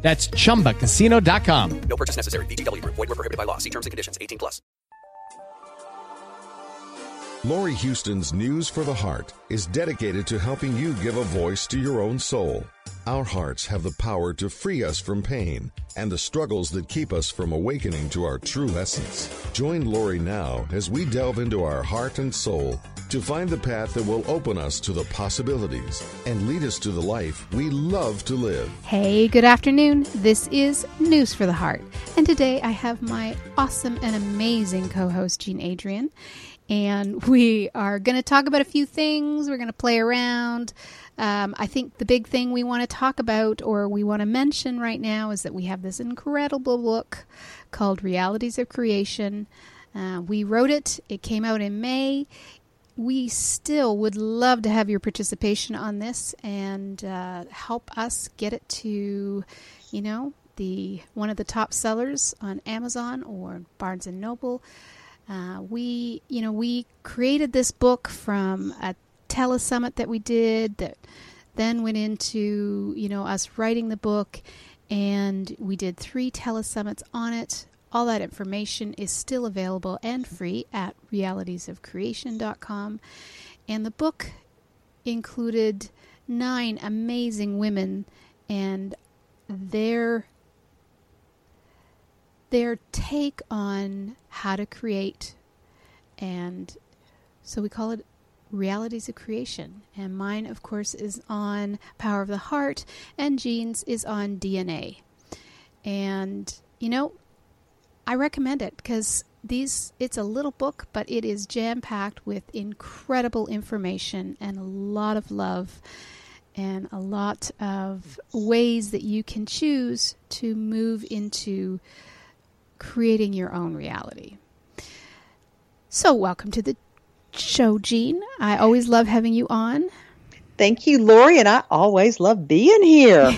That's ChumbaCasino.com. No purchase necessary. VGW Group. Void where prohibited by law. See terms and conditions. 18+. Laurie Huston's News for the Heart is dedicated to helping you give a voice to your own soul. Our hearts have the power to free us from pain and the struggles that keep us from awakening to our true essence. Join Laurie now as we delve into our heart and soul to find the path that will open us to the possibilities and lead us to the life we love to live. Hey, good afternoon. This is News for the Heart. And today I have my awesome and amazing co-host, Jean Adrienne. And we are going to talk about a few things. We're going to play around. I think the big thing we want to talk about or we want to mention right now is that we have this incredible book called Realities of Creation. We wrote it. It came out in May. We still would love to have your participation on this and help us get it to, you know, the one of the top sellers on Amazon or Barnes & Noble. We created this book from a telesummit that we did that then went into, you know, us writing the book, and we did 3 telesummits on it. All that information is still available and free at realitiesofcreation.com. And the book included 9 amazing women and their take on how to create. And so we call it Realities of Creation. And mine, of course, is on Power of the Heart, and Gene's is on DNA. And, you know, I recommend it because it's a little book, but it is jam-packed with incredible information and a lot of love and a lot of ways that you can choose to move into creating your own reality. So welcome to the show, Gene. I always love having you on. Thank you, Laurie, and I always love being here.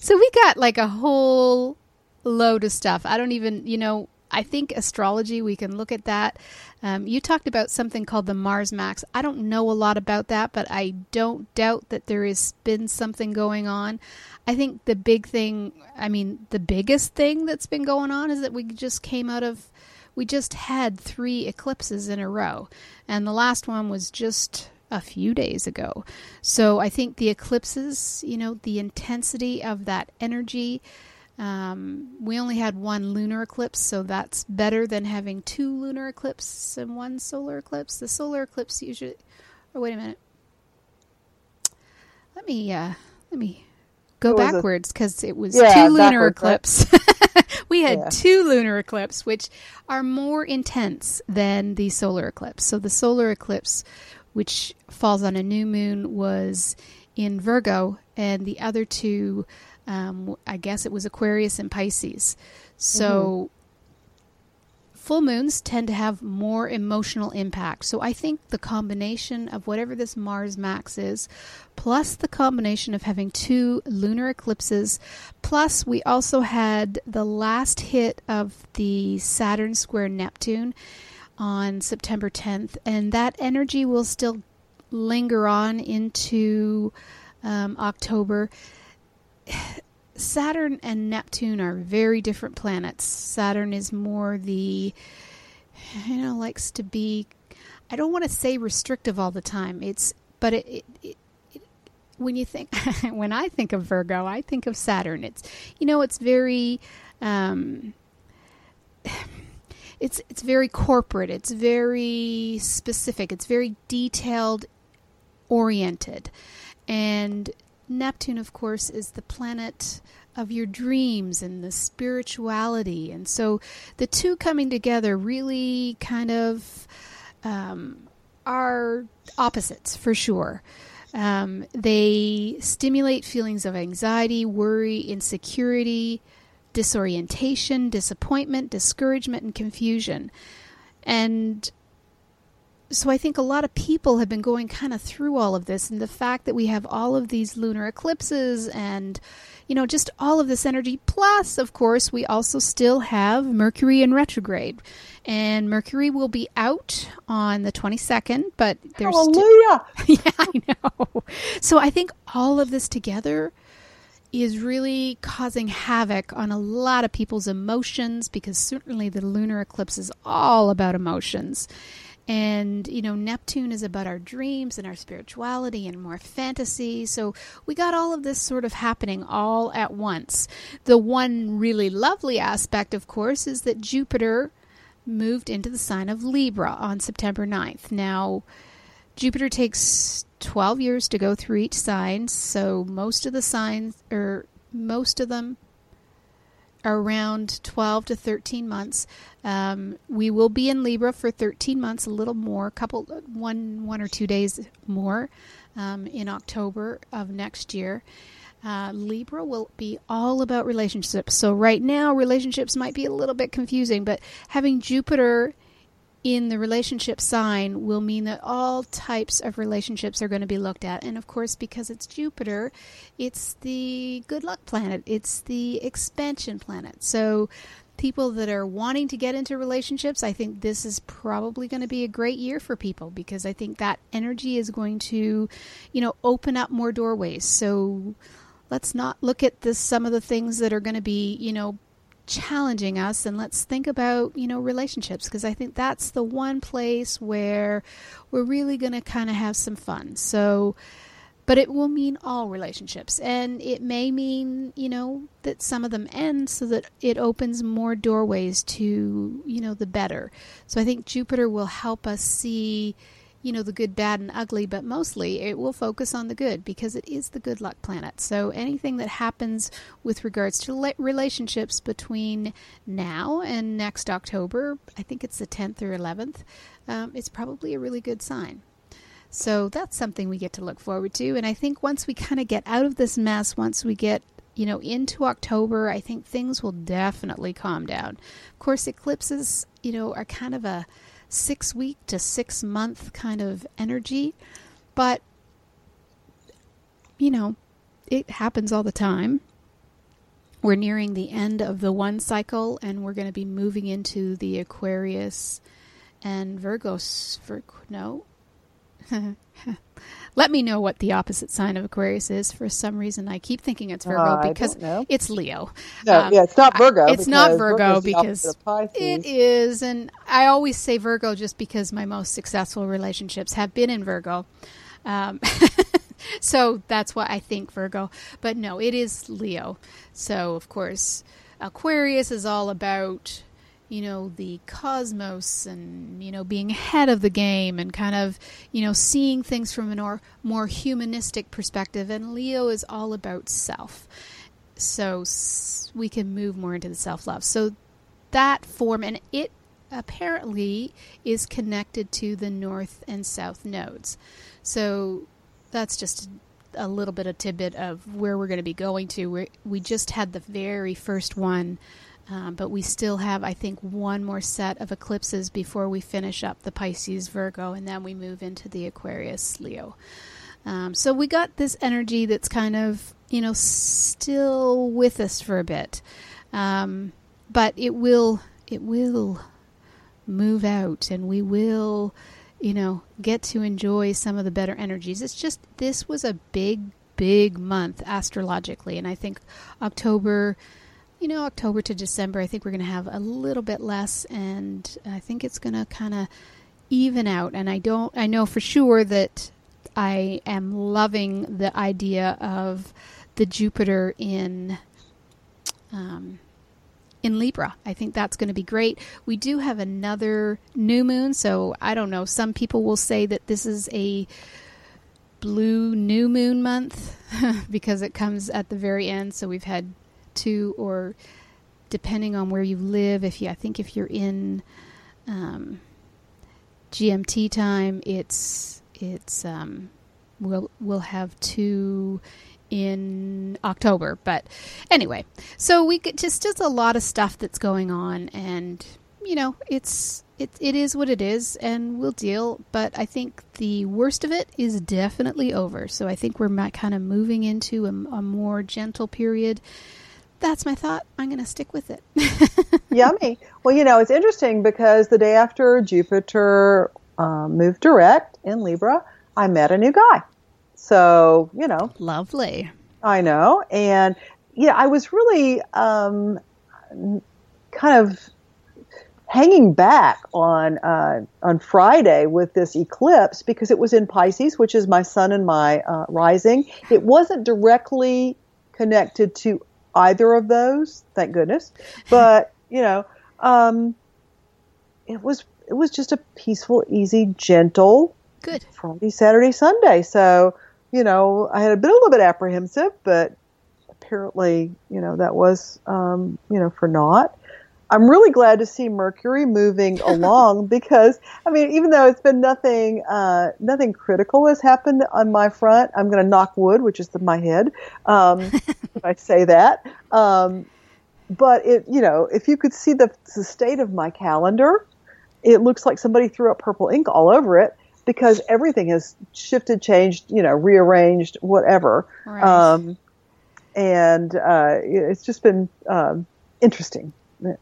So we got like a whole load of stuff. I don't even, you know, I think astrology, we can look at that. You talked about something called the Mars Max. I don't know a lot about that, but I don't doubt that there has been something going on. I think the big thing, I mean, the biggest thing that's been going on is that we just had 3 eclipses in a row. And the last one was just a few days ago. So I think the eclipses, you know, the intensity of that energy. We only had 1 lunar eclipse, so that's better than having 2 lunar eclipses and 1 solar eclipse. The solar eclipse usually... Oh, wait a minute. Let me go backwards because it was 2 lunar eclipses. We had 2 lunar eclipses, which are more intense than the solar eclipse. So the solar eclipse, which falls on a new moon, was in Virgo, and the other 2... I guess it was Aquarius and Pisces. So full moons tend to have more emotional impact. So I think the combination of whatever this Mars Max is, plus the combination of having 2 lunar eclipses, plus we also had the last hit of the Saturn square Neptune on September 10th. And that energy will still linger on into October. Saturn and Neptune are very different planets. Saturn is more the, you know, likes to be, I don't want to say restrictive all the time. When I think of Virgo, I think of Saturn. It's, you know, it's very, it's very corporate. It's very specific. It's very detailed oriented. And Neptune, of course, is the planet of your dreams and the spirituality. And so the 2 coming together really kind of are opposites for sure. They stimulate feelings of anxiety, worry, insecurity, disorientation, disappointment, discouragement, and confusion. And so I think a lot of people have been going kind of through all of this, and the fact that we have all of these lunar eclipses and, you know, just all of this energy. Plus, of course, we also still have Mercury in retrograde, and Mercury will be out on the 22nd, but there's hallelujah. Yeah, I know. So I think all of this together is really causing havoc on a lot of people's emotions, because certainly the lunar eclipse is all about emotions. And, you know, Neptune is about our dreams and our spirituality and more fantasy. So we got all of this sort of happening all at once. The one really lovely aspect, of course, is that Jupiter moved into the sign of Libra on September 9th. Now, Jupiter takes 12 years to go through each sign. So most of them are around 12 to 13 months. We will be in Libra for 13 months, a little more, one or two days more in October of next year. Libra will be all about relationships. So right now, relationships might be a little bit confusing, but having Jupiter in the relationship sign will mean that all types of relationships are going to be looked at. And of course, because it's Jupiter, it's the good luck planet. It's the expansion planet. So people that are wanting to get into relationships, I think this is probably going to be a great year for people, because I think that energy is going to, you know, open up more doorways. So let's not look at this, some of the things that are going to be, you know, challenging us, and let's think about, you know, relationships, because I think that's the one place where we're really going to kind of have some fun. So, but it will mean all relationships, and it may mean, you know, that some of them end so that it opens more doorways to, you know, the better. So I think Jupiter will help us see, you know, the good, bad, and ugly, but mostly it will focus on the good, because it is the good luck planet. So anything that happens with regards to relationships between now and next October, I think it's the 10th or 11th, it's probably a really good sign. So that's something we get to look forward to. And I think once we kind of get out of this mess, once we get, you know, into October, I think things will definitely calm down. Of course, eclipses, you know, are kind of a 6 week to 6 month kind of energy, but you know, it happens all the time. We're nearing the end of the one cycle, and we're going to be moving into the Aquarius and let me know what the opposite sign of Aquarius is. For some reason, I keep thinking it's Virgo, because it's Leo. No, yeah, it's not Virgo. It's not Virgo because it is. And I always say Virgo just because my most successful relationships have been in Virgo. So that's why I think Virgo. But no, it is Leo. So, of course, Aquarius is all about, you know, the cosmos and, you know, being ahead of the game and kind of, you know, seeing things from a more humanistic perspective. And Leo is all about self. So we can move more into the self-love. So that form, and it apparently is connected to the north and south nodes. So that's just a little bit of tidbit of where we're going to be going to. We just had the very first one. But we still have, I think, one more set of eclipses before we finish up the Pisces, Virgo, and then we move into the Aquarius, Leo. So we got this energy that's kind of, you know, still with us for a bit. But it will move out, and we will, you know, get to enjoy some of the better energies. It's just, this was a big month astrologically. And I think October to December, I think we're going to have a little bit less, and I think it's going to kind of even out. And I know for sure that I am loving the idea of the Jupiter in Libra. I think that's going to be great. We do have another new moon, so I don't know. Some people will say that this is a blue new moon month because it comes at the very end. So we've had two, or depending on where you live, if you're in GMT time, we'll have two in October. But anyway, so we could just a lot of stuff that's going on, and you know, it is what it is, and we'll deal. But I think the worst of it is definitely over. So I think we're kind of moving into a more gentle period. That's my thought. I'm going to stick with it. Yummy. Well, you know, it's interesting because the day after Jupiter moved direct in Libra, I met a new guy. So, you know. Lovely. I know. And, yeah, I was really kind of hanging back on Friday with this eclipse because it was in Pisces, which is my sun and my rising. It wasn't directly connected to either of those, thank goodness. But, you know, it was just a peaceful, easy, gentle good Friday, Saturday, Sunday. So, you know, I had a little bit apprehensive, but apparently, you know, that was, you know, for naught. I'm really glad to see Mercury moving along because, I mean, even though it's been nothing critical has happened on my front, I'm going to knock wood, which is my head, if I say that. But, it, you know, if you could see the state of my calendar, it looks like somebody threw up purple ink all over it because everything has shifted, changed, you know, rearranged, whatever. Right. And it's just been interesting.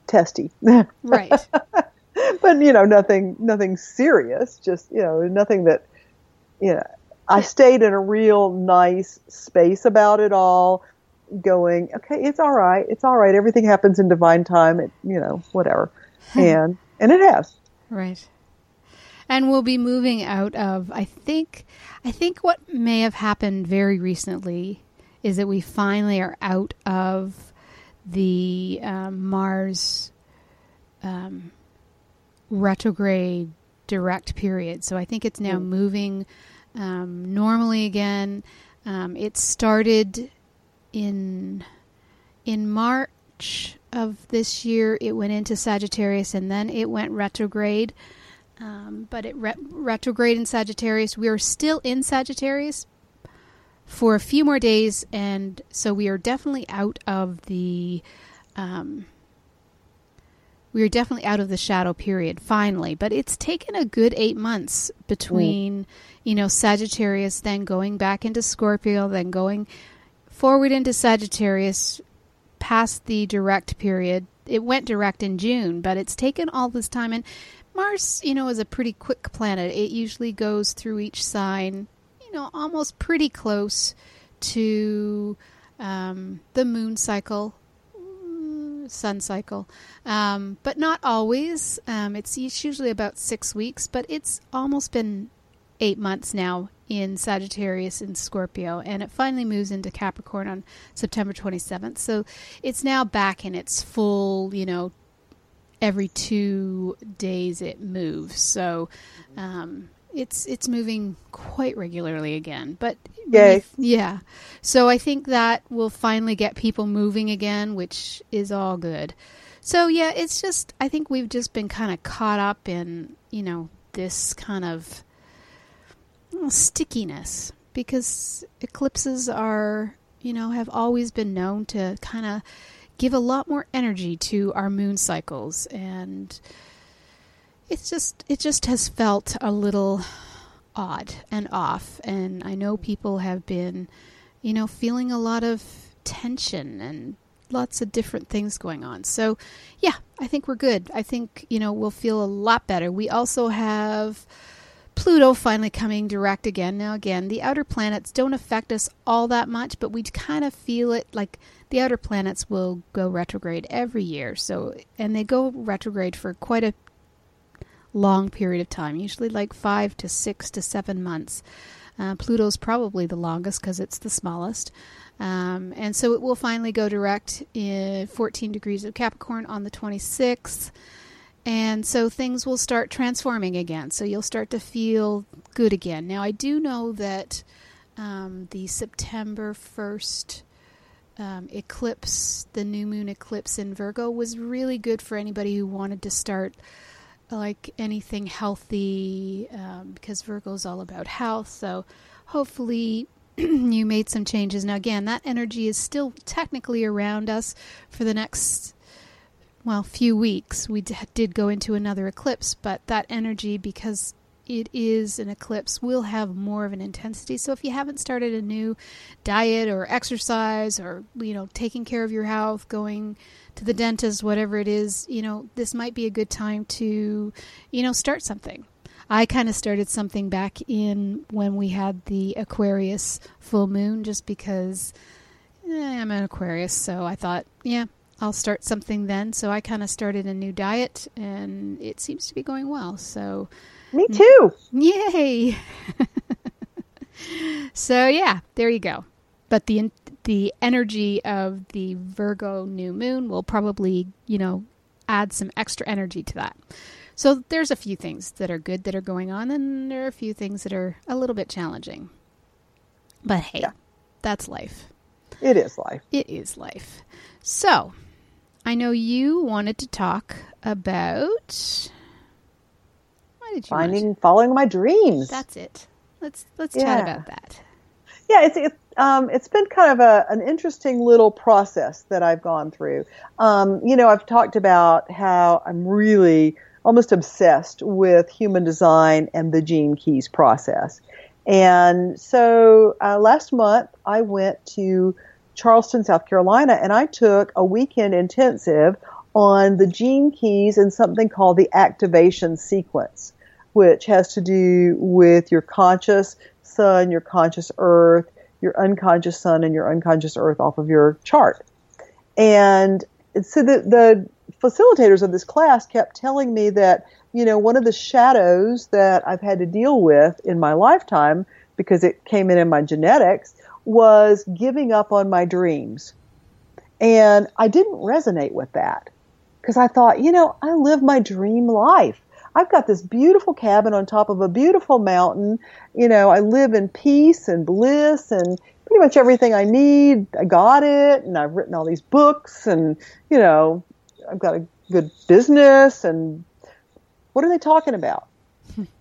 Testy. Right. But, you know, nothing serious, just, you know, nothing that, you know, I stayed in a real nice space about it all, going, okay, it's all right, everything happens in divine time, it, you know, whatever. And it has. Right. And we'll be moving out of, I think what may have happened very recently is that we finally are out of the Mars retrograde direct period. So I think it's now moving normally again. It started in March of this year. It went into Sagittarius and then it went retrograde. But it retrograde in Sagittarius. We are still in Sagittarius for a few more days, and so we are definitely out of the shadow period finally. But it's taken a good 8 months between you know, Sagittarius, then going back into Scorpio, then going forward into Sagittarius past the direct period. It went direct in June, but it's taken all this time. And Mars, you know, is a pretty quick planet. It usually goes through each sign, know, almost pretty close to the moon cycle, sun cycle, but not always. It's usually about 6 weeks, but it's almost been 8 months now in Sagittarius and Scorpio, and it finally moves into Capricorn on September 27th. So it's now back in its full, you know, every 2 days it moves. So, It's moving quite regularly again, but yeah. So I think that will finally get people moving again, which is all good. So yeah, it's just, I think we've just been kind of caught up in, you know, this kind of stickiness because eclipses are, you know, have always been known to kind of give a lot more energy to our moon cycles, and It just has felt a little odd and off. And I know people have been, you know, feeling a lot of tension and lots of different things going on. So, yeah, I think we're good. I think, you know, we'll feel a lot better. We also have Pluto finally coming direct again. Now, again, the outer planets don't affect us all that much, but we kind of feel it. Like the outer planets will go retrograde every year. So, and they go retrograde for quite a long period of time, usually like 5 to 6 to 7 months. Pluto's probably the longest because it's the smallest. And so it will finally go direct in 14 degrees of Capricorn on the 26th. And so things will start transforming again. So you'll start to feel good again. Now I do know that the September 1st eclipse, the new moon eclipse in Virgo, was really good for anybody who wanted to start like anything healthy, because Virgo is all about health. So hopefully you made some changes. Now, again, that energy is still technically around us for the next, well, few weeks. We did go into another eclipse, but that energy, because it is an eclipse, will have more of an intensity. So if you haven't started a new diet or exercise or, taking care of your health, going to the dentist, whatever it is, this might be a good time to, start something. I kind of started something back in when we had the Aquarius full moon, just because I'm an Aquarius. So I thought, I'll start something then. So I kind of started a new diet and it seems to be going well. So me too. Yay. So yeah, there you go. But the energy of the Virgo new moon will probably, add some extra energy to that. So there's a few things that are good that are going on, and there are a few things that are a little bit challenging. But hey, That's life. It is life. It is life. So I know you wanted to talk about... Why did you following my dreams? That's it. Let's chat about that. Yeah, it's been kind of an interesting little process that I've gone through. I've talked about how I'm really almost obsessed with human design and the Gene Keys process. And so last month I went to Charleston, South Carolina, and I took a weekend intensive on the Gene Keys and something called the activation sequence, which has to do with your conscious sun, your conscious earth, your unconscious sun, and your unconscious earth off of your chart. And so the facilitators of this class kept telling me that, one of the shadows that I've had to deal with in my lifetime, because it came in my genetics, was giving up on my dreams. And I didn't resonate with that, because I thought, I live my dream life. I've got this beautiful cabin on top of a beautiful mountain. I live in peace and bliss and pretty much everything I need. I got it, and I've written all these books, and, I've got a good business, and what are they talking about?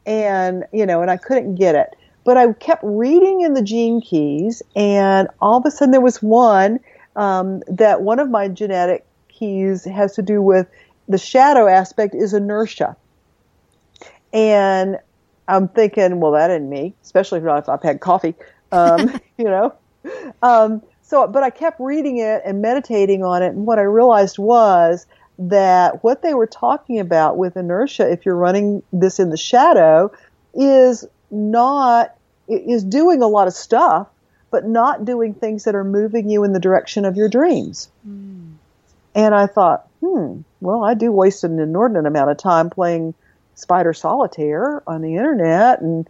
And, and I couldn't get it. But I kept reading in the Gene Keys, and all of a sudden there was one that one of my genetic keys has to do with the shadow aspect is inertia. And I'm thinking, well, that isn't me, especially if I've had coffee, but I kept reading it and meditating on it. And what I realized was that what they were talking about with inertia, if you're running this in the shadow, is doing a lot of stuff, but not doing things that are moving you in the direction of your dreams. Mm. And I thought, well, I do waste an inordinate amount of time playing spider solitaire on the internet and,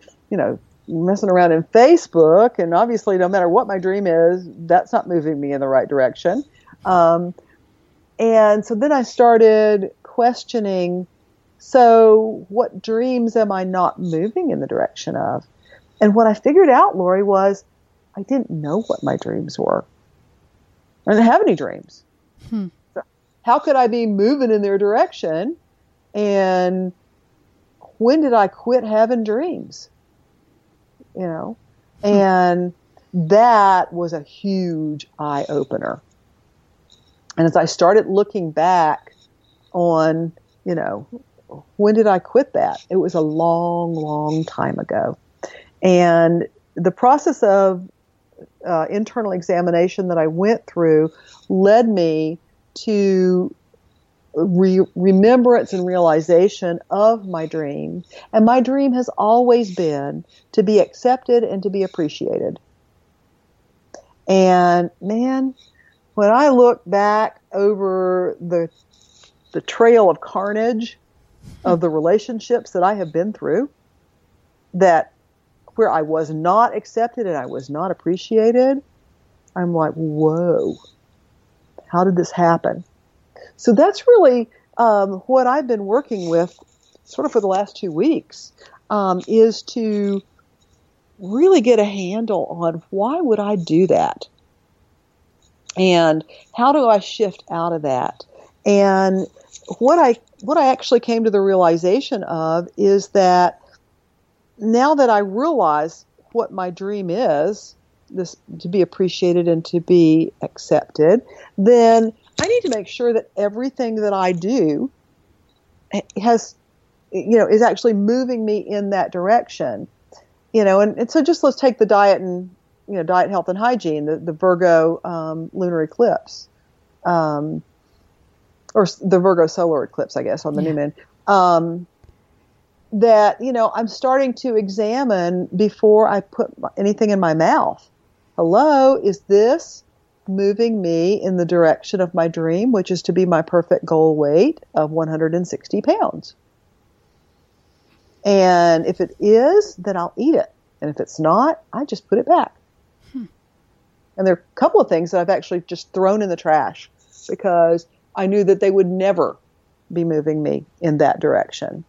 messing around in Facebook, and obviously no matter what my dream is, that's not moving me in the right direction. And so then I started questioning, so what dreams am I not moving in the direction of? And what I figured out, Laurie, was I didn't know what my dreams were. I didn't have any dreams. So how could I be moving in their direction? And when did I quit having dreams? And that was a huge eye opener. And as I started looking back on, when did I quit that? It was a long, long time ago. And the process of internal examination that I went through led me to remembrance and realization of my dream. And my dream has always been to be accepted and to be appreciated. And man, when I look back over the trail of carnage of the relationships that I have been through, that where I was not accepted and I was not appreciated, I'm like, whoa, how did this happen? So that's really what I've been working with sort of for the last 2 weeks, is to really get a handle on why would I do that? And how do I shift out of that? And what I actually came to the realization of is that now that I realize what my dream is this to be appreciated and to be accepted, then I need to make sure that everything that I do has, you know, is actually moving me in that direction, you know. And so just let's take the diet and, you know, diet, health, and hygiene, the Virgo lunar eclipse, or the Virgo solar eclipse, I guess, on the new moon. That, you know, I'm starting to examine before I put anything in my mouth. Hello, is this moving me in the direction of my dream, which is to be my perfect goal weight of 160 pounds? And if it is, then I'll eat it. And if it's not, I just put it back. And there are a couple of things that I've actually just thrown in the trash because I knew that they would never be moving me in that direction.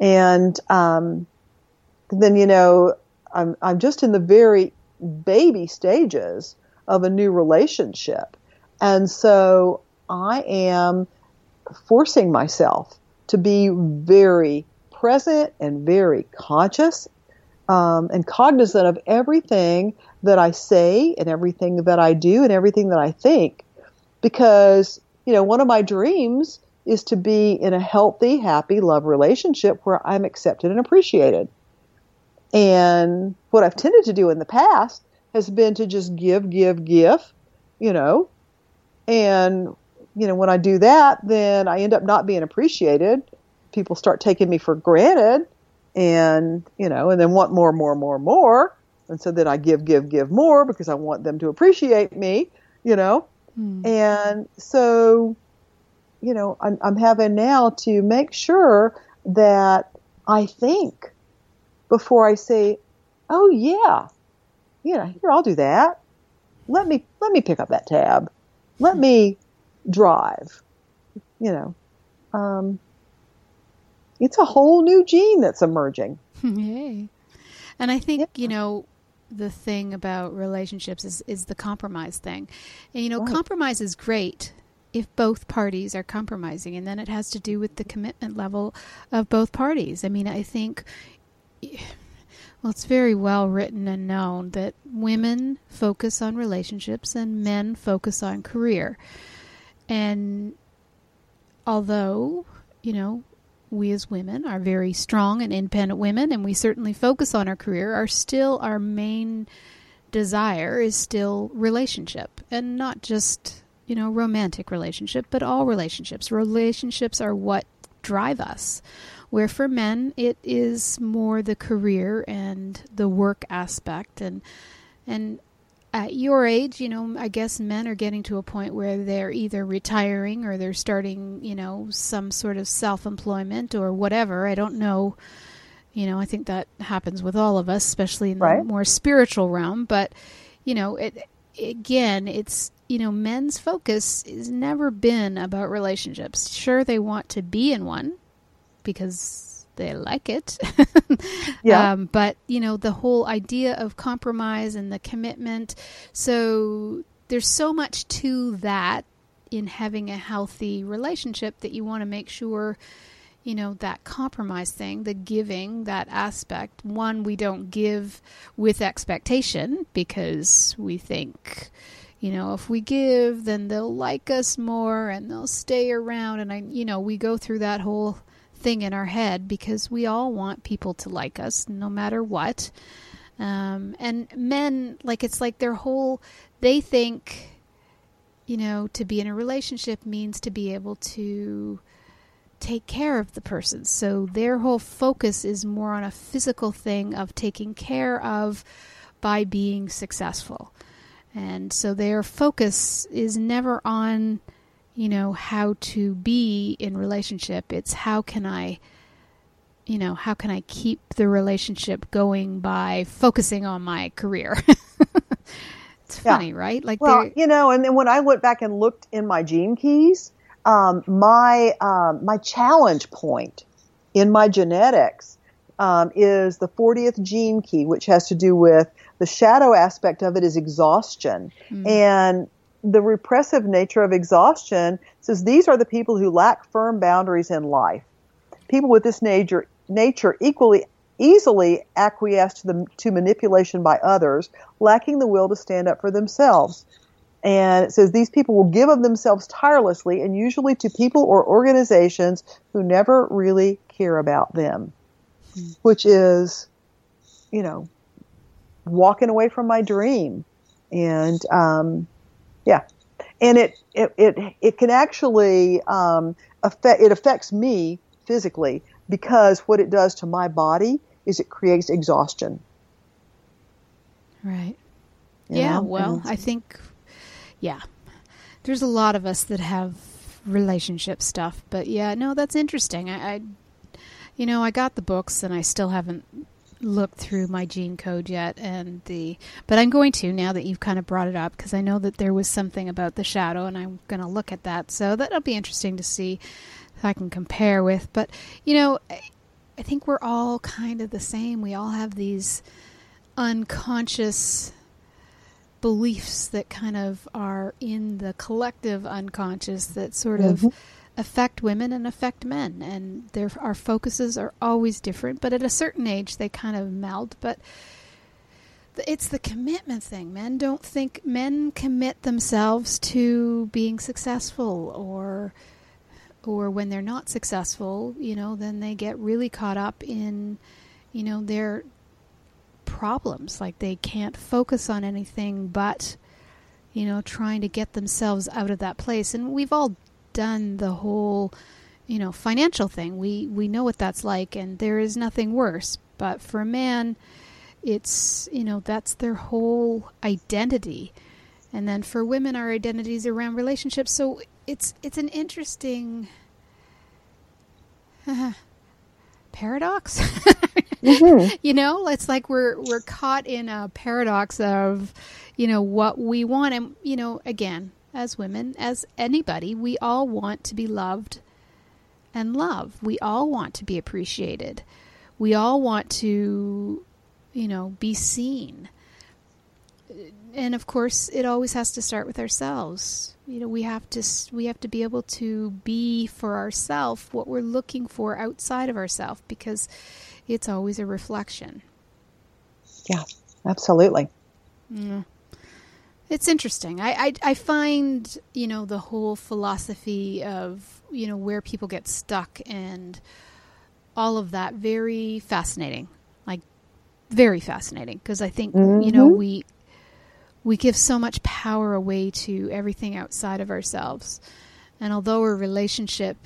And then, you know, I'm just in the very baby stages of a new relationship. And so I am forcing myself to be very present and very conscious and cognizant of everything that I say and everything that I do and everything that I think. Because, you know, one of my dreams is to be in a healthy, happy love relationship where I'm accepted and appreciated. And what I've tended to do in the past has been to just give, you know. And, you know, when I do that, then I end up not being appreciated. People start taking me for granted and, you know, and then want more. And so then I give more because I want them to appreciate me, you know. And so, you know, I'm having now to make sure that I think before I say, oh yeah, you know, here, I'll do that. Let me pick up that tab. Let me drive, you know. It's a whole new gene that's emerging. Yay. And I think, you know, the thing about relationships is the compromise thing. And, you know, compromise is great if both parties are compromising, and then it has to do with the commitment level of both parties. I mean, I think, well, it's very well written and known that women focus on relationships and men focus on career. And although, you know, we as women are very strong and independent women, and we certainly focus on our career, our main desire is still relationship, and not just, you know, romantic relationship, but all relationships. Relationships are what drive us. Where for men, it is more the career and the work aspect. And at your age, you know, I guess men are getting to a point where they're either retiring or they're starting, you know, some sort of self-employment or whatever. I don't know. You know, I think that happens with all of us, especially in the more spiritual realm. But, you know, it's, you know, men's focus has never been about relationships. Sure, they want to be in one because they like it. But, you know, the whole idea of compromise and the commitment. So there's so much to that in having a healthy relationship that you want to make sure, you know, that compromise thing, the giving, that aspect. One, we don't give with expectation because we think, you know, if we give, then they'll like us more and they'll stay around. And, you know, we go through that whole thing in our head because we all want people to like us no matter what. And men, like, it's like they think, you know, to be in a relationship means to be able to take care of the person. So their whole focus is more on a physical thing of taking care of by being successful. And so their focus is never on, you know, how to be in relationship. It's how can I keep the relationship going by focusing on my career? It's funny, right? Like, well, you know, and then when I went back and looked in my Gene Keys, my challenge point in my genetics is the 40th Gene Key, which has to do with the shadow aspect of it is exhaustion. And the repressive nature of exhaustion says these are the people who lack firm boundaries in life. People with this nature equally easily acquiesce to manipulation by others, lacking the will to stand up for themselves. And it says these people will give of themselves tirelessly and usually to people or organizations who never really care about them, which is, you know, walking away from my dream. And, and it can actually affects me physically, because what it does to my body is it creates exhaustion. Right. You know? Well, I think, there's a lot of us that have relationship stuff, but that's interesting. I got the books and I still haven't looked through my gene code yet, but I'm going to, now that you've kind of brought it up, because I know that there was something about the shadow and I'm going to look at that. So that'll be interesting to see if I can compare with. But, I think we're all kind of the same. We all have these unconscious beliefs that kind of are in the collective unconscious that sort of affect women and affect men, and our focuses are always different, but at a certain age they kind of meld. But it's the commitment thing. Men commit themselves to being successful, or when they're not successful, then they get really caught up in, their problems. Like they can't focus on anything but, trying to get themselves out of that place. And we've all done the whole, financial thing. We know what that's like, and there is nothing worse. But for a man, it's, that's their whole identity. And then for women, our identities are around relationships. So it's an interesting paradox. Mm-hmm. It's like we're caught in a paradox of, what we want. And, again, as women, as anybody, we all want to be loved and love. We all want to be appreciated. We all want to, be seen. And of course, it always has to start with ourselves. We have to be able to be for ourselves what we're looking for outside of ourselves, because it's always a reflection. Yeah, absolutely. Yeah. It's interesting. I find, the whole philosophy of, where people get stuck and all of that very fascinating. Like, very fascinating. Because I think, we give so much power away to everything outside of ourselves. And although our relationship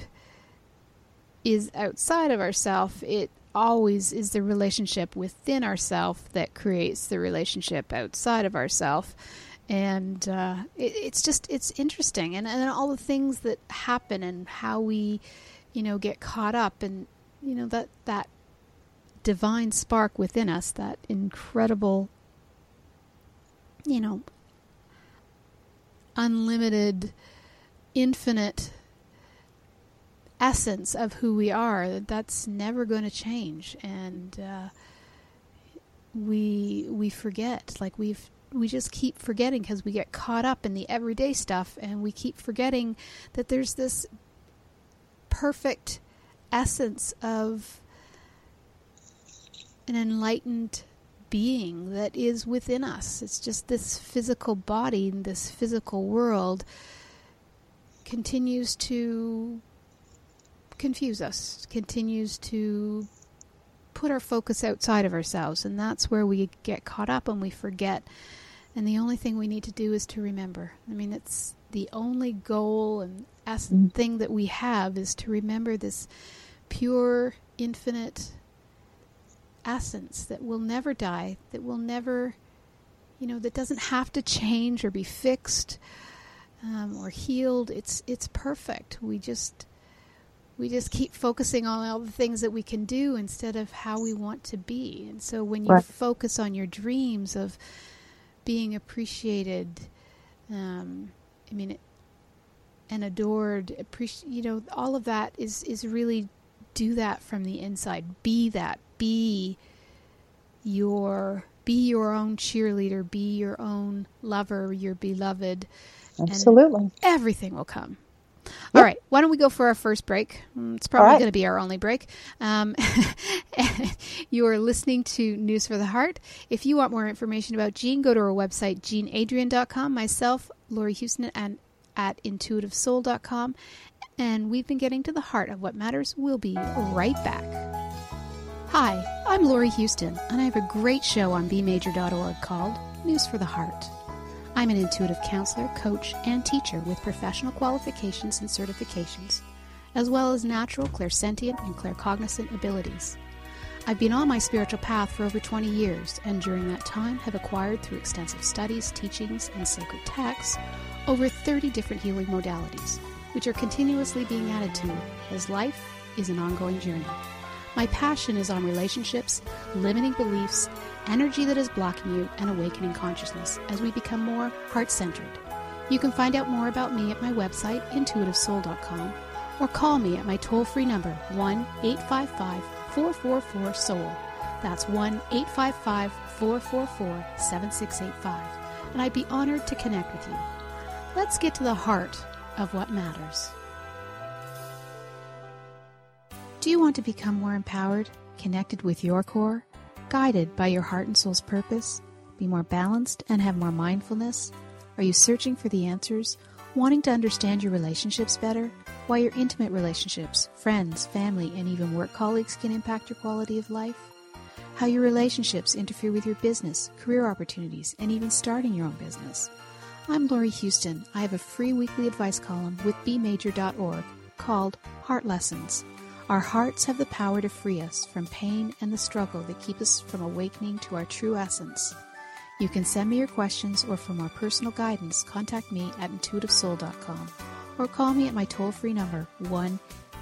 is outside of ourselves, it always is the relationship within ourselves that creates the relationship outside of ourselves. And it's interesting. And all the things that happen and how we, get caught up, and, that divine spark within us, that incredible, unlimited, infinite essence of who we are, that's never going to change. And we forget, like we just keep forgetting, because we get caught up in the everyday stuff, and we keep forgetting that there's this perfect essence of an enlightened being that is within us. It's just this physical body, and this physical world continues to confuse us, continues to put our focus outside of ourselves, and that's where we get caught up and we forget. And the only thing we need to do is to remember. I mean, it's the only goal and thing that we have, is to remember this pure, infinite essence that will never die, that will never, that doesn't have to change or be fixed or healed. It's perfect. We just keep focusing on all the things that we can do instead of how we want to be. And so when you focus on your dreams of being appreciated, and adored, all of that is really, do that from the inside. Be that. Be your own cheerleader. Be your own lover, your beloved. Absolutely. And everything will come. All right. Why don't we go for our first break? It's probably going to be our only break. You are listening to News for the Heart. If you want more information about Gene, go to our website, JeanAdrienne.com. Myself, Laurie Huston, and at intuitivesoul.com. And we've been getting to the heart of what matters. We'll be right back. Hi, I'm Laurie Huston, and I have a great show on bmajor.org called News for the Heart. I'm an intuitive counselor, coach, and teacher with professional qualifications and certifications, as well as natural, clairsentient, and claircognizant abilities. I've been on my spiritual path for over 20 years, and during that time have acquired through extensive studies, teachings, and sacred texts over 30 different healing modalities, which are continuously being added to as life is an ongoing journey. My passion is on relationships, limiting beliefs, energy that is blocking you, and awakening consciousness as we become more heart-centered. You can find out more about me at my website, intuitivesoul.com, or call me at my toll-free number, 1-855-444-SOUL. That's 1-855-444-7685, and I'd be honored to connect with you. Let's get to the heart of what matters. Do you want to become more empowered, connected with your core, guided by your heart and soul's purpose, be more balanced and have more mindfulness? Are you searching for the answers, wanting to understand your relationships better, why your intimate relationships, friends, family, and even work colleagues can impact your quality of life? How your relationships interfere with your business, career opportunities, and even starting your own business? I'm Laurie Huston. I have a free weekly advice column with bmajor.org called Heart Lessons. Our hearts have the power to free us from pain and the struggle that keep us from awakening to our true essence. You can send me your questions, or for more personal guidance, contact me at intuitivesoul.com or call me at my toll-free number,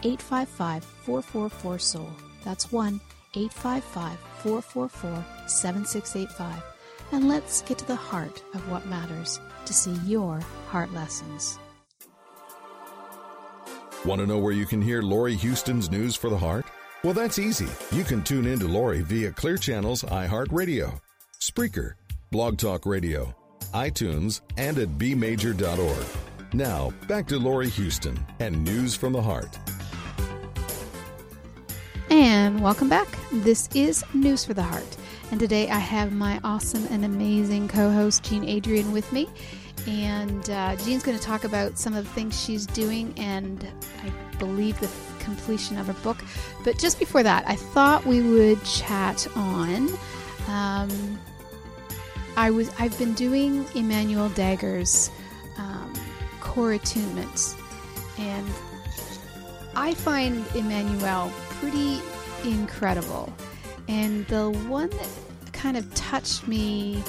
1-855-444-SOUL. That's 1-855-444-7685. And let's get to the heart of what matters to see your heart lessons. Want to know where you can hear Laurie Huston's News for the Heart? Well, that's easy. You can tune in to Laurie via Clear Channel's iHeartRadio, Spreaker, Blog Talk Radio, iTunes, and at bmajor.org. Now, back to Laurie Huston and News from the Heart. And welcome back. This is News for the Heart. And today I have my awesome and amazing co-host, Jean Adrienne, with me. And Jean's going to talk about some of the things she's doing and I believe the completion of her book. But just before that, I thought we would chat on. I've been doing Emmanuel Dagger's Core Attunements. And I find Emmanuel pretty incredible. And the one that kind of touched me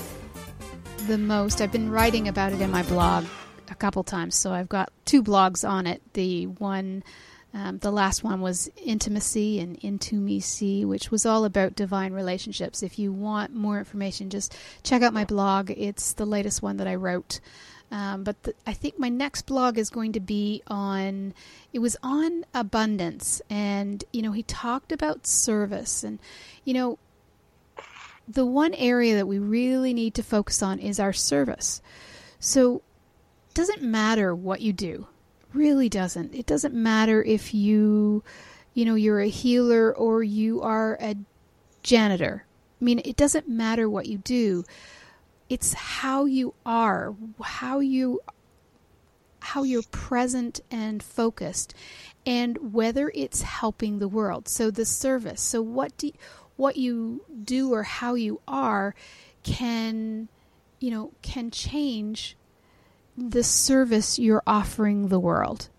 the most, I've been writing about it in my blog a couple times, so I've got two blogs on it. The last one was Intimacy and Into Me See, which was all about divine relationships. If you want more information, just check out my blog. It's the latest one that I wrote. I think my next blog is going to be on, it was on abundance. And, you know, he talked about service. And, you know, the one area that we really need to focus on is our service. So it doesn't matter what you do. It really doesn't. It doesn't matter if you're a healer or you are a janitor. I mean, it doesn't matter what you do. It's how you are, how you're present and focused, and whether it's helping the world. So the service. So what you do or how you are can change the service you're offering the world.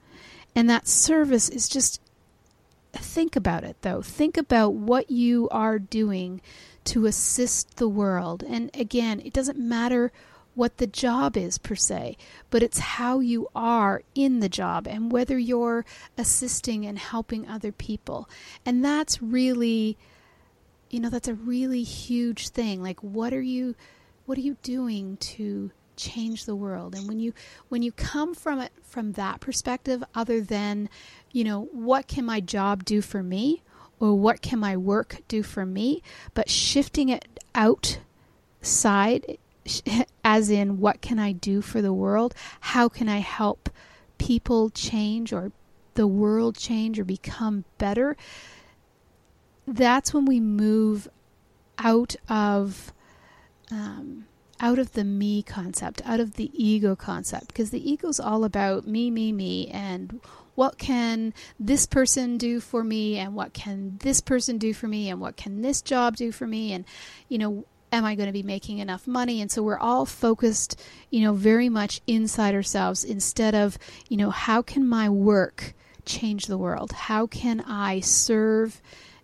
And that service is just, think about it though. Think about what you are doing to assist the world. And again, it doesn't matter what the job is per se, but it's how you are in the job and whether you're assisting and helping other people. And that's really, that's a really huge thing. Like, what are you doing to change the world? And when you come from it from that perspective, other than, what can my job do for me? Or what can my work do for me? But shifting it outside, as in what can I do for the world? How can I help people change or the world change or become better, that's when we move out of the me concept, out of the ego concept, because the ego's all about me, me, me, and what can this person do for me, and what can this person do for me, and what can this job do for me, and, you know, am I going to be making enough money? And so we're all focused, you know, very much inside ourselves instead of, you know, how can my work change the world? How can I serve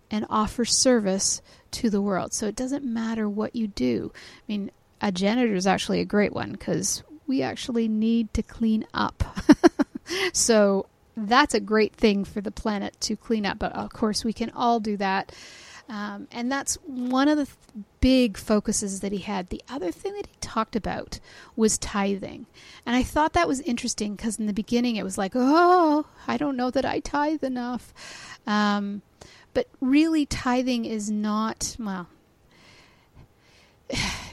and offer service to the world? So it doesn't matter what you do. I mean, a janitor is actually a great one because we actually need to clean up. So that's a great thing for the planet to clean up. But of course, we can all do that. And that's one of the big focuses that he had. The other thing that he talked about was tithing. And I thought that was interesting because in the beginning it was like, oh, I don't know that I tithe enough. But really tithing is not, well,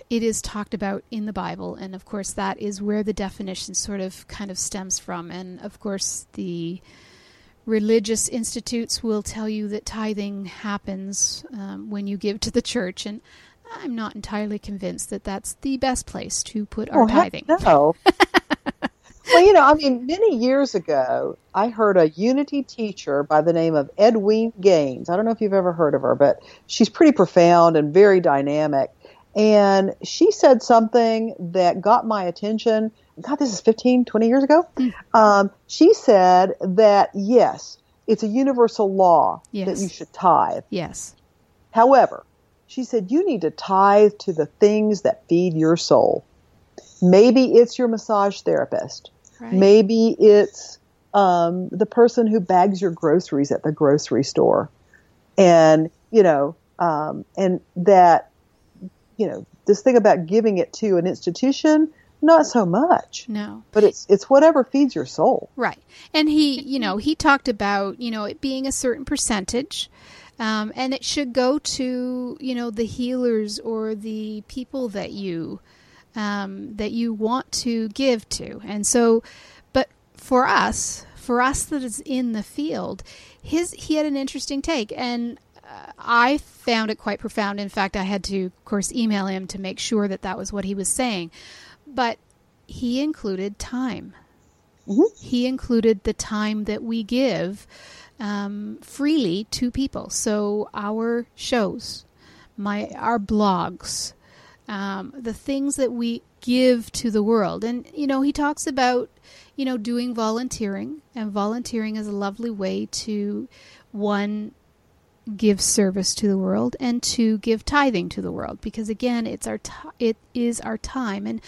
it is talked about in the Bible. And of course, that is where the definition sort of kind of stems from. And of course, the religious institutes will tell you that tithing happens when you give to the church, and I'm not entirely convinced that that's the best place to put our tithing. No. Well, you know, I mean, many years ago, I heard a Unity teacher by the name of Edwin Gaines. I don't know if you've ever heard of her, but she's pretty profound and very dynamic. And she said something that got my attention. God, this is 15, 20 years ago. She said that, yes, it's a universal law that you should tithe. Yes. However, she said you need to tithe to the things that feed your soul. Maybe it's your massage therapist. Right. Maybe it's the person who bags your groceries at the grocery store. And, you know, this thing about giving it to an institution, not so much. No. But it's whatever feeds your soul. Right. And he talked about, you know, it being a certain percentage, and it should go to, you know, the healers or the people that you want to give to. And so, but for us that is in the field, he had an interesting take, and I found it quite profound. In fact, I had to, of course, email him to make sure that that was what he was saying. But he included time. Mm-hmm. He included the time that we give freely to people. So our shows, our blogs, the things that we give to the world. And, you know, he talks about, you know, doing volunteering. And volunteering is a lovely way to, one, give service to the world, and to give tithing to the world, because again, it is our time, and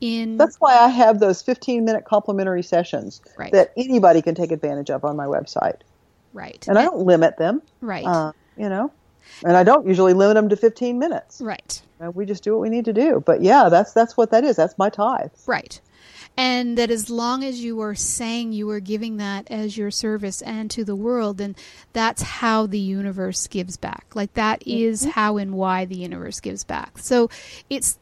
that's why I have those 15-minute complimentary sessions that anybody can take advantage of on my website. Right. And I don't limit them. Right. You know, and I don't usually limit them to 15 minutes. Right. We just do what we need to do. But yeah, that's what that is. That's my tithe. Right. And that as long as you are saying you are giving that as your service and to the world, then that's how the universe gives back. Like that is how and why the universe gives back. So it's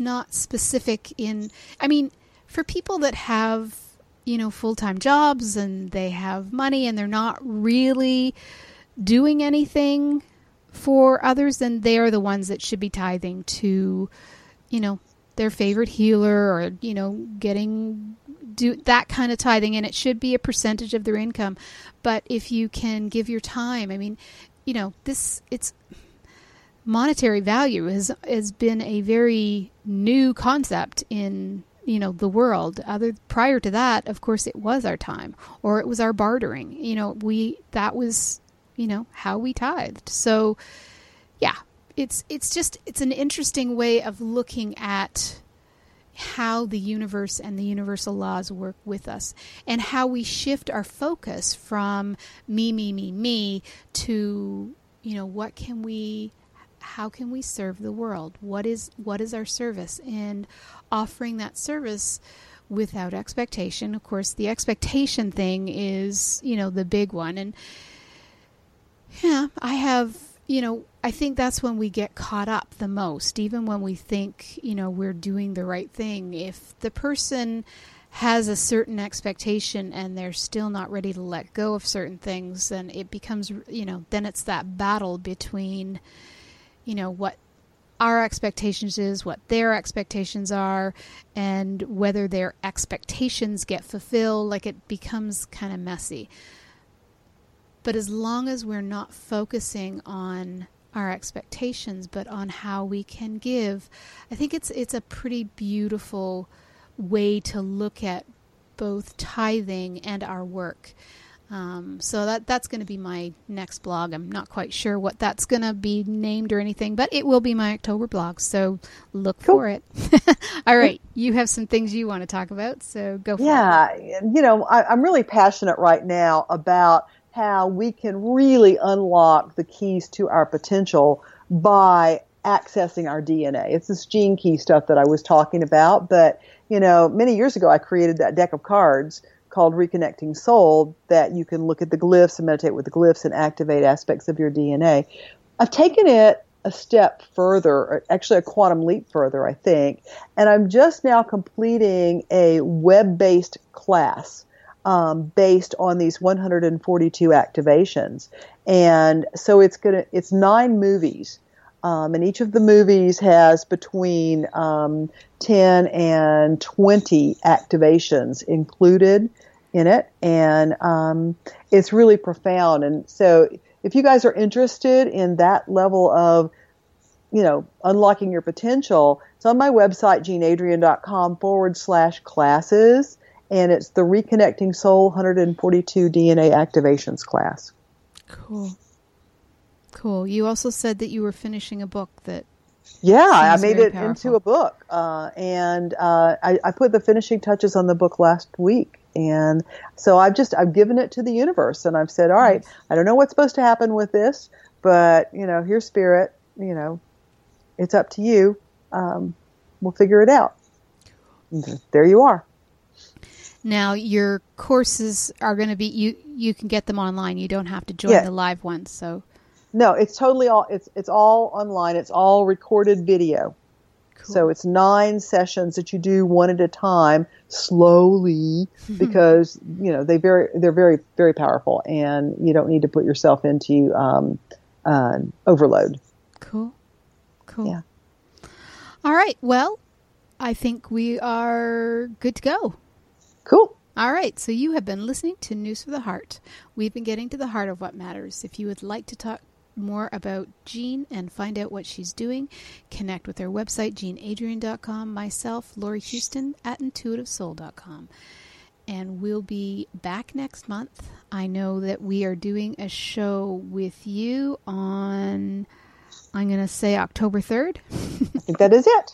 not specific in, I mean, for people that have, you know, full-time jobs and they have money and they're not really doing anything for others, then they are the ones that should be tithing to, you know, their favorite healer, or, you know, do that kind of tithing. And it should be a percentage of their income. But if you can give your time, I mean, you know, it's monetary value has been a very new concept in, you know, the world. Prior to that, of course, it was our time, or it was our bartering, you know, that was, you know, how we tithed. So yeah. It's an interesting way of looking at how the universe and the universal laws work with us, and how we shift our focus from me, me, me, me to, you know, how can we serve the world? What is our service? And offering that service without expectation. Of course, the expectation thing is, you know, the big one. And yeah, I have, you know, I think that's when we get caught up the most, even when we think, you know, we're doing the right thing. If the person has a certain expectation and they're still not ready to let go of certain things, then it becomes, then it's that battle between, what our expectations is, what their expectations are, and whether their expectations get fulfilled. Like, it becomes kind of messy. But as long as we're not focusing on our expectations, but on how we can give, I think it's a pretty beautiful way to look at both tithing and our work. So that's going to be my next blog. I'm not quite sure what that's going to be named or anything, but it will be my October blog. So look for it. All right. You have some things you want to talk about, so go for it. Yeah. I'm really passionate right now about how we can really unlock the keys to our potential by accessing our DNA. It's this gene key stuff that I was talking about, but many years ago I created that deck of cards called Reconnecting Soul that you can look at the glyphs and meditate with the glyphs and activate aspects of your DNA. I've taken it a step further, or actually a quantum leap further, I think, and I'm just now completing a web-based class based on these 142 activations. And so it's 9 movies. And each of the movies has between 10 and 20 activations included in it. And it's really profound. And so if you guys are interested in that level of, unlocking your potential, it's on my website, JeanAdrienne.com/classes. And it's the Reconnecting Soul 142 DNA Activations class. Cool. Cool. You also said that you were finishing a book that... Yeah, I made it into a book. And I put the finishing touches on the book last week. And so I've given it to the universe, and I've said, all right, I don't know what's supposed to happen with this, but, here's spirit, it's up to you. We'll figure it out. And there you are. Now, your courses are going to be, you can get them online. You don't have to join the live ones, so... No, it's totally it's all online. It's all recorded video. Cool. So it's 9 sessions that you do one at a time, slowly, because they're very, very powerful, and you don't need to put yourself into overload. Cool. Yeah. All right. Well, I think we are good to go. Cool. All right, so you have been listening to News for the Heart. We've been getting to the heart of what matters. If you would like to talk more about Jean and find out what she's doing, connect with her website, JeanAdrienne.com, myself, Laurie Huston, at intuitivesoul.com. And we'll be back next month. I know that we are doing a show with you on, I'm going to say, October 3rd. I think that is it.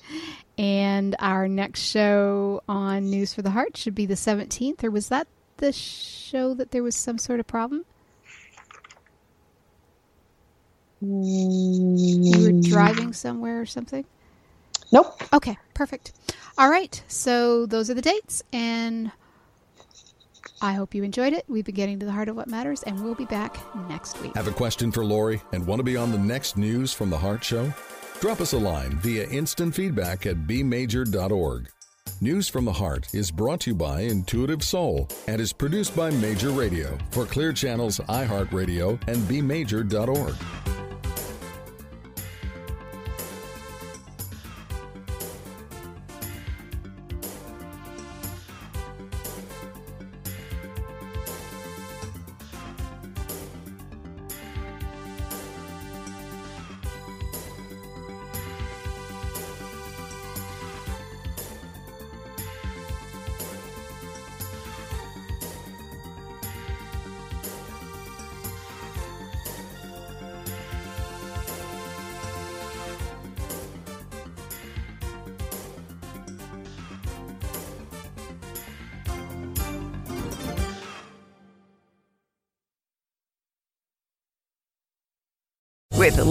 And our next show on News for the Heart should be the 17th. Or was that the show that there was some sort of problem? You were driving somewhere or something? Nope. Okay, perfect. All right, so those are the dates, and I hope you enjoyed it. We've been getting to the heart of what matters, and we'll be back next week. Have a question for Laurie and want to be on the next News from the Heart show? Drop us a line via instant feedback at bmajor.org. News from the Heart is brought to you by Intuitive Soul and is produced by Major Radio for Clear Channel's iHeartRadio and bmajor.org. With the